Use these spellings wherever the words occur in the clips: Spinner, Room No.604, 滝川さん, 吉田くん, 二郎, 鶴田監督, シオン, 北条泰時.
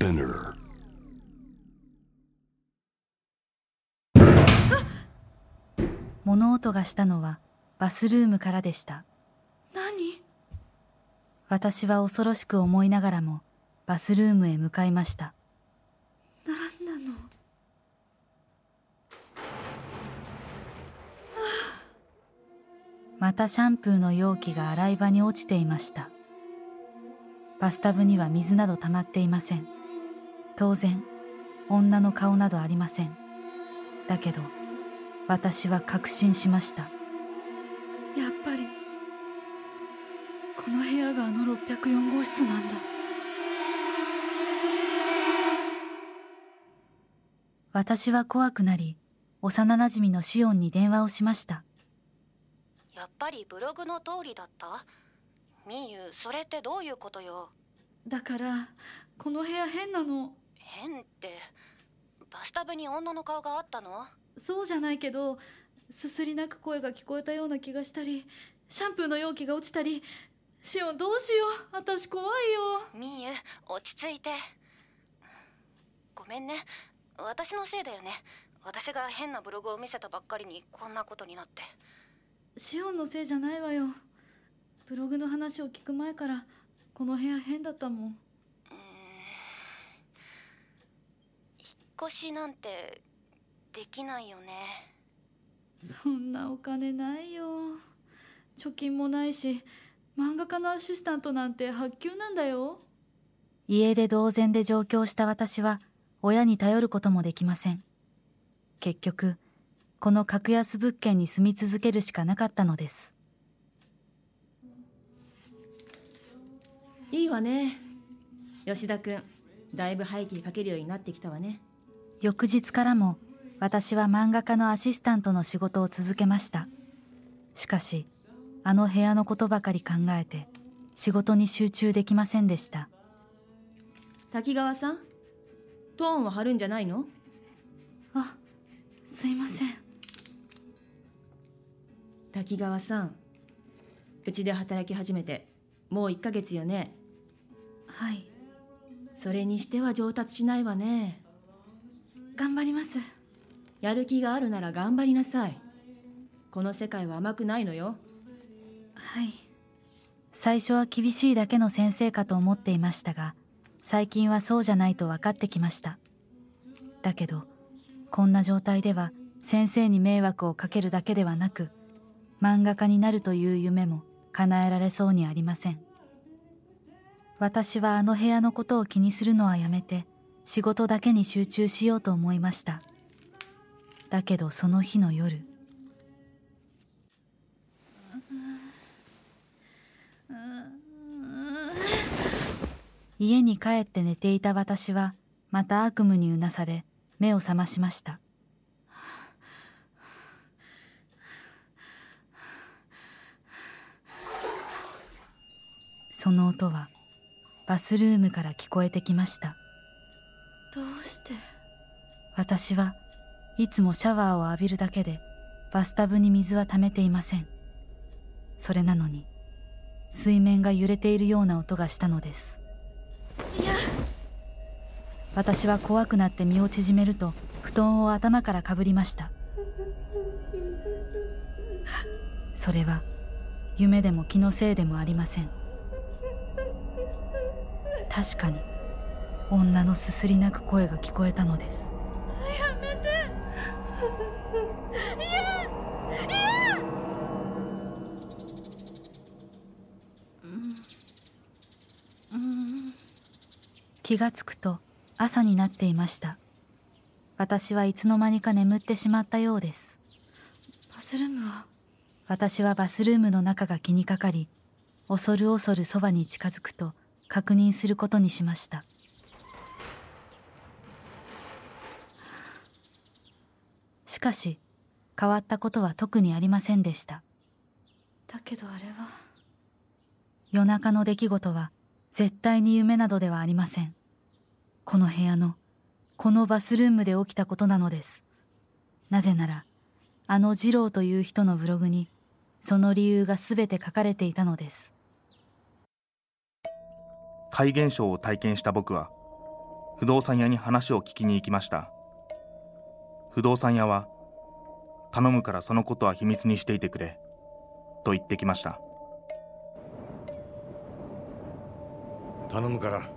Spinner. 物音がしたのはバスルームからでした。何？私は恐ろしく思いながらもバスルームへ向かいました。何なの？またシャンプーの容器が洗い場に落ちていました。バスタブには水など溜まっていません。当然女の顔などありません。だけど私は確信しました。やっぱりこの部屋があの604号室なんだ。私は怖くなり、幼なじみのシオンに電話をしました。やっぱりブログの通りだった？みゆ、それってどういうことよ？だからこの部屋変なの。変って、バスタブに女の顔があったの？そうじゃないけど、すすり泣く声が聞こえたような気がしたり、シャンプーの容器が落ちたり。シオン、どうしよう、私怖いよ。みゆ、落ち着いて。ごめんね、私のせいだよね。私が変なブログを見せたばっかりにこんなことになって。シオンのせいじゃないわよ。ブログの話を聞く前からこの部屋変だったもん。引っ越しなんてできないよね。そんなお金ないよ。貯金もないし、漫画家のアシスタントなんて発給なんだよ。家出同然で上京した私は親に頼ることもできません。結局この格安物件に住み続けるしかなかったのです。いいわね、吉田くん。だいぶ背景かけるようになってきたわね。翌日からも私は漫画家のアシスタントの仕事を続けました。しかしあの部屋のことばかり考えて仕事に集中できませんでした。滝川さん、トーンを張るんじゃないの？あ、すいません。滝川さん、うちで働き始めてもう1ヶ月よね。はい。それにしては上達しないわね。頑張ります。やる気があるなら頑張りなさい。この世界は甘くないのよ。はい。最初は厳しいだけの先生かと思っていましたが、最近はそうじゃないと分かってきました。だけどこんな状態では先生に迷惑をかけるだけではなく、漫画家になるという夢も叶えられそうにありません。私はあの部屋のことを気にするのはやめて、仕事だけに集中しようと思いました。だけどその日の夜。家に帰って寝ていた私は、また悪夢にうなされ、目を覚ましました。その音はバスルームから聞こえてきました。どうして？私はいつもシャワーを浴びるだけでバスタブに水は溜めていません。それなのに水面が揺れているような音がしたのです。いや。私は怖くなって身を縮めると布団を頭からかぶりました。それは夢でも気のせいでもありません。確かに女のすすり泣く声が聞こえたのです。やめて。いや、気がつくと朝になっていました。私はいつの間にか眠ってしまったようです。バスルームは？私はバスルームの中が気にかかり、恐る恐るそばに近づくと確認することにしました。しかし変わったことは特にありませんでした。だけどあれは…夜中の出来事は絶対に夢などではありません。この部屋のこのバスルームで起きたことなのです。なぜならあの二郎という人のブログにその理由が全て書かれていたのです。怪現象を体験した僕は不動産屋に話を聞きに行きました。不動産屋は、頼むからそのことは秘密にしていてくれ、と言ってきました。頼むから、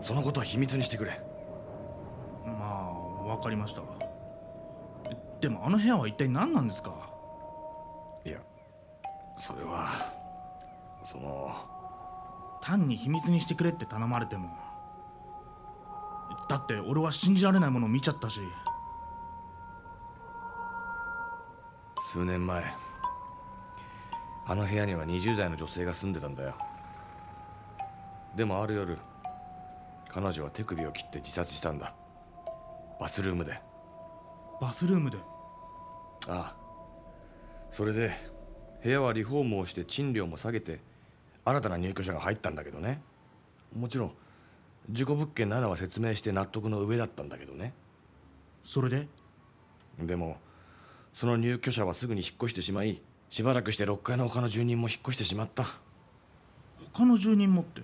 そのことは秘密にしてくれ。まあ、わかりました。でもあの部屋は一体何なんですか？いや、それは、その…単に秘密にしてくれって頼まれても、だって俺は信じられないものを見ちゃったし。数年前、あの部屋には20代の女性が住んでたんだよ。でもある夜、彼女は手首を切って自殺したんだ。バスルームで。バスルームで？ああ。それで部屋はリフォームをして賃料も下げて新たな入居者が入ったんだけどね。もちろん事故物件7は説明して納得の上だったんだけどね。それで？でもその入居者はすぐに引っ越してしまい、しばらくして6階の他の住人も引っ越してしまった。他の住人もって、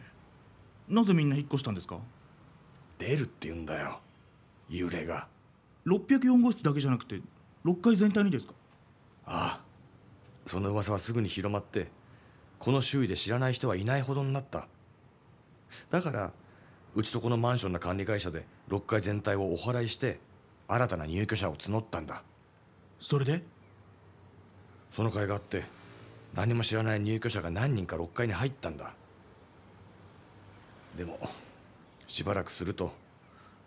なぜみんな引っ越したんですか？出るって言うんだよ、幽霊が。604号室だけじゃなくて6階全体にですか？ああ、その噂はすぐに広まって、この周囲で知らない人はいないほどになった。だからうちとこのマンションの管理会社で6階全体をお祓いして新たな入居者を募ったんだ。それで？その会があって、何も知らない入居者が何人か6階に入ったんだ。でもしばらくすると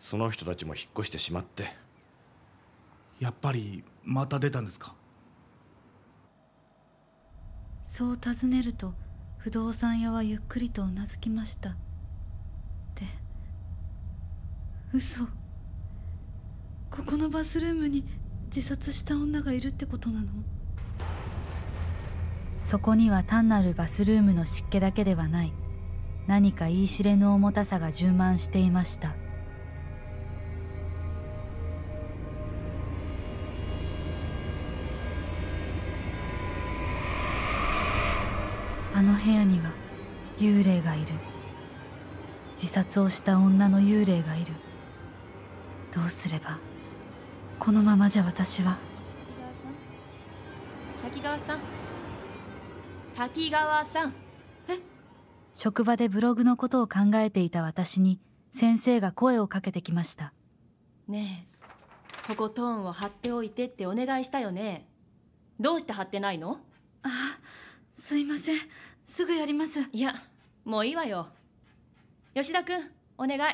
その人たちも引っ越してしまって。やっぱりまた出たんですか？そう尋ねると、不動産屋はゆっくりとうなずきました。って、嘘。ここのバスルームに自殺した女がいるってことなの？そこには単なるバスルームの湿気だけではない、何か言い知れぬ重たさが充満していました。あの部屋には幽霊がいる。自殺をした女の幽霊がいる。どうすれば。このままじゃ私は。滝川さん。え？職場でブログのことを考えていた私に先生が声をかけてきました。ねえ、ここトーンを貼っておいてってお願いしたよね。どうして貼ってないの？あ、すいません。すぐやります。いや、もういいわよ。吉田くん、お願い。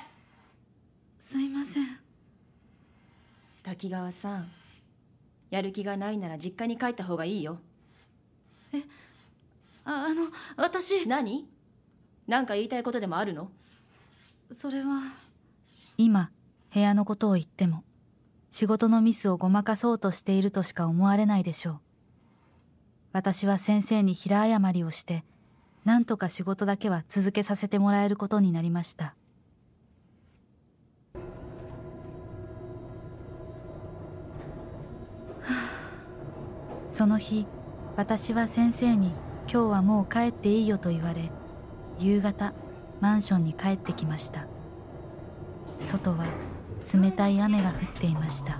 すいません。滝川さん、やる気がないなら実家に帰った方がいいよ。え、あの、私。何？なんか言いたいことでもあるの？それは。今、部屋のことを言っても、仕事のミスをごまかそうとしているとしか思われないでしょう。私は先生に平謝りをして、なんとか仕事だけは続けさせてもらえることになりました。その日、私は先生に今日はもう帰っていいよと言われ、夕方、マンションに帰ってきました。外は冷たい雨が降っていました。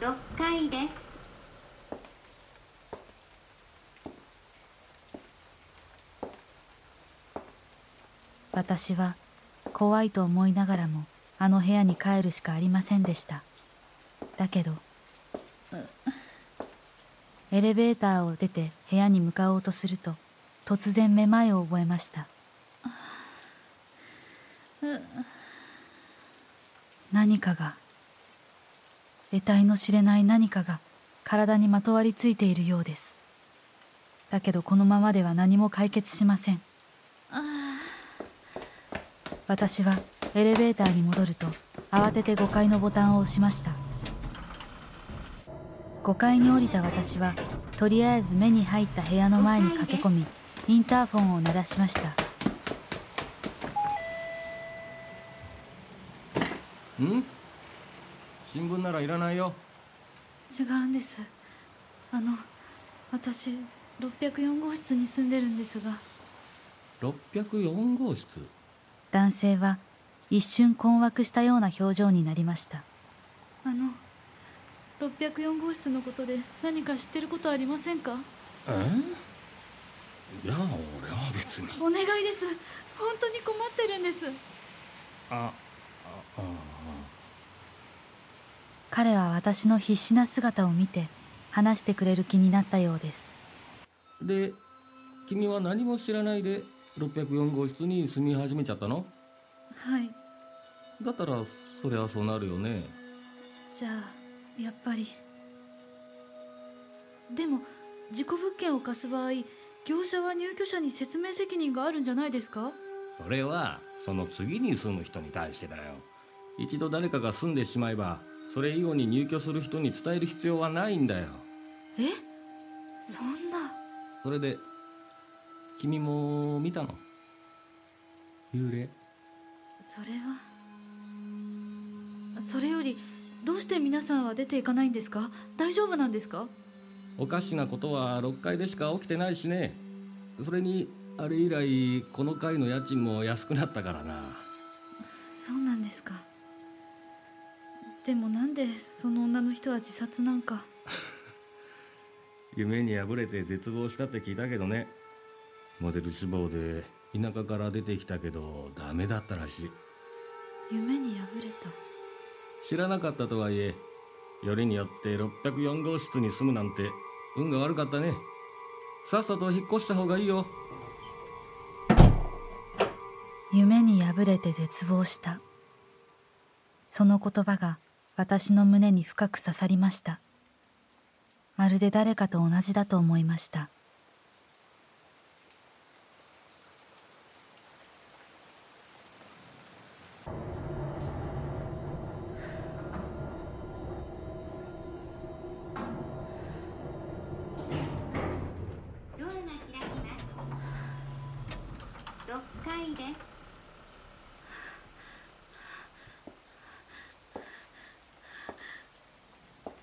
6階です。私は怖いと思いながらもあの部屋に帰るしかありませんでした。だけど、エレベーターを出て部屋に向かおうとすると、突然めまいを覚えました。何かが、得体の知れない何かが体にまとわりついているようです。だけどこのままでは何も解決しません。私はエレベーターに戻ると、慌てて5階のボタンを押しました。5階に降りた私は、とりあえず目に入った部屋の前に駆け込み、インターフォンを鳴らしました。新聞ならいらないよ。違うんです。私、604号室に住んでるんですが。604号室？男性は一瞬困惑したような表情になりました。あの、604号室のことで何か知ってることありませんか？いや、俺は別に。お願いです。本当に困ってるんです。彼は私の必死な姿を見て話してくれる気になったようです。で、君は何も知らないで604号室に住み始めちゃったの？はい。だったらそりゃそうなるよね。じゃあやっぱり。でも事故物件を貸す場合、業者は入居者に説明責任があるんじゃないですか？それはその次に住む人に対してだよ。一度誰かが住んでしまえば、それ以後に入居する人に伝える必要はないんだよ。え？そんな。それで君も見たの？幽霊？それは。それよりどうして皆さんは出ていかないんですか？大丈夫なんですか？おかしなことは6階でしか起きてないしね。それにあれ以来この階の家賃も安くなったからな。そうなんですか。でもなんでその女の人は自殺なんか？夢に破れて絶望したって聞いたけどね。モデル志望で田舎から出てきたけどダメだったらしい。夢に破れた。知らなかったとはいえ、よりによって604号室に住むなんて運が悪かったね。さっさと引っ越した方がいいよ。夢に破れて絶望した。その言葉が私の胸に深く刺さりました。まるで誰かと同じだと思いました。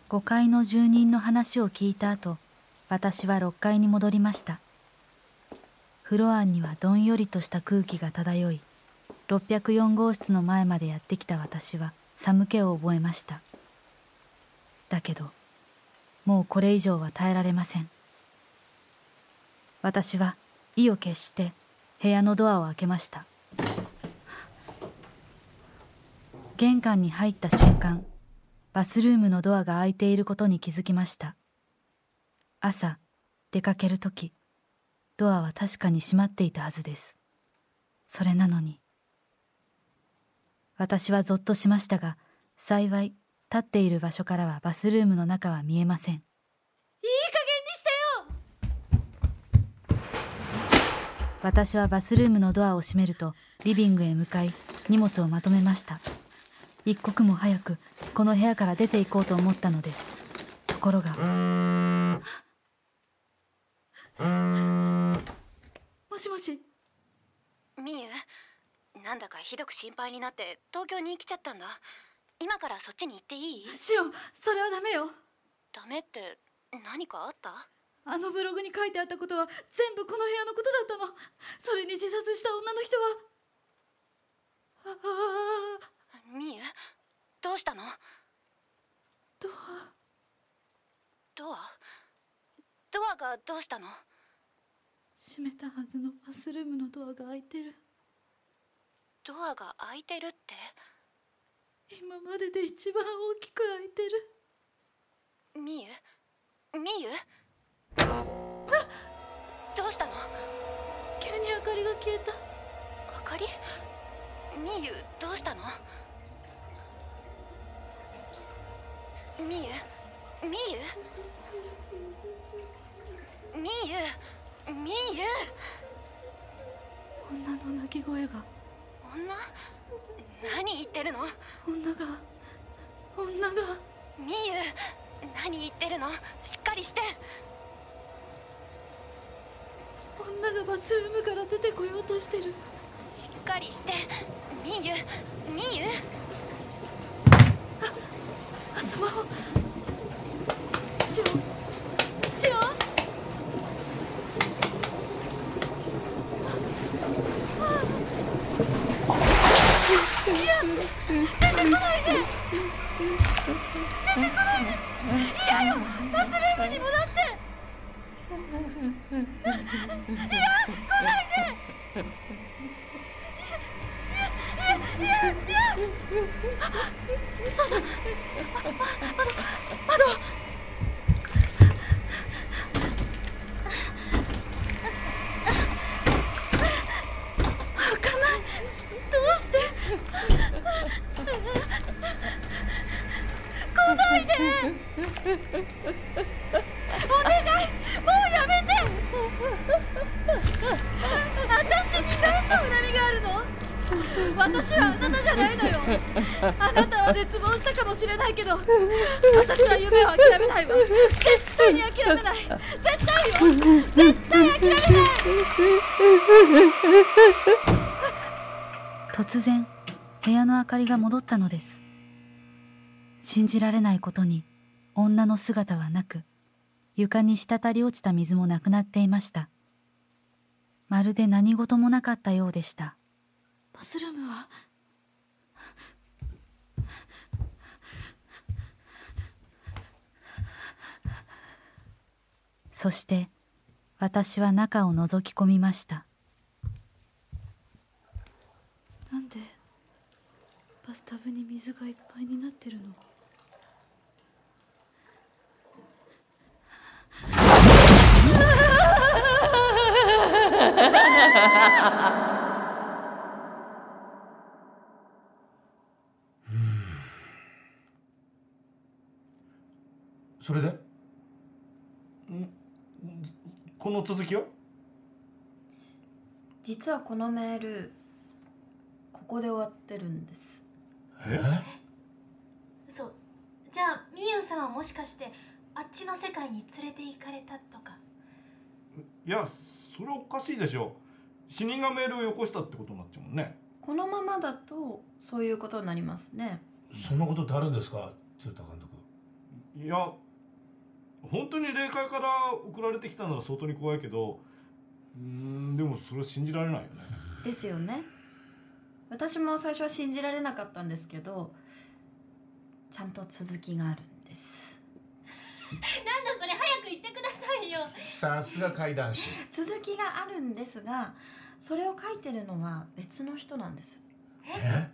5階の住人の話を聞いた後、私は6階に戻りました。フロアにはどんよりとした空気が漂い、604号室の前までやってきた私は寒気を覚えました。だけど、もうこれ以上は耐えられません。私は意を決して部屋のドアを開けました。玄関に入った瞬間、バスルームのドアが開いていることに気づきました。朝、出かけるとき、ドアは確かに閉まっていたはずです。それなのに。私はぞっとしましたが、幸い、立っている場所からはバスルームの中は見えません。いい加減にしてよ！私はバスルームのドアを閉めると、リビングへ向かい、荷物をまとめました。一刻も早くこの部屋から出て行こうと思ったのです。ところが、もしもし、みゆ、なんだかひどく心配になって東京に来ちゃったんだ。今からそっちに行っていい？しお、それはダメよ。ダメって何かあった？あのブログに書いてあったことは全部この部屋のことだったの。それに自殺した女の人は。みゆ、どうしたの？ドアがどうしたの？閉めたはずのバスルームのドアが開いてる。ドアが開いてるって？今までで一番大きく開いてる。みゆ、どうしたの？急に明かりが消えた。明かり？みゆ、どうしたの？みゆ、女の泣き声が。女？何言ってるの？女が。みゆ、何言ってるの？しっかりして。女がバスルームから出てこようとしてる。しっかりして、みゆ。スマホ。しお。嘘だ。窓。私はあなたじゃないのよ。あなたは絶望したかもしれないけど、私は夢を諦めないわ。絶対に諦めない。絶対よ。絶対諦めない。突然、部屋の明かりが戻ったのです。信じられないことに、女の姿はなく、床に滴り落ちた水もなくなっていました。まるで何事もなかったようでした。バスルームはそして私は中を覗き込みました。なんでバスタブに水がいっぱいになってるの？それでこの続きは？実はこのメールここで終わってるんです。嘘。じゃあみゆさんはもしかしてあっちの世界に連れて行かれたとか？いや、それおかしいでしょ。死人がメールをよこしたってことになっちゃうもんね。このままだとそういうことになりますね。そんなことってあるんですか、鶴田監督。いや本当に霊界から送られてきたなら相当に怖いけど、でもそれは信じられないよね。ですよね。私も最初は信じられなかったんですけど、ちゃんと続きがあるんです。なんだそれ、早く言ってくださいよ。さすが怪談師。続きがあるんですが、それを書いてるのは別の人なんです。え？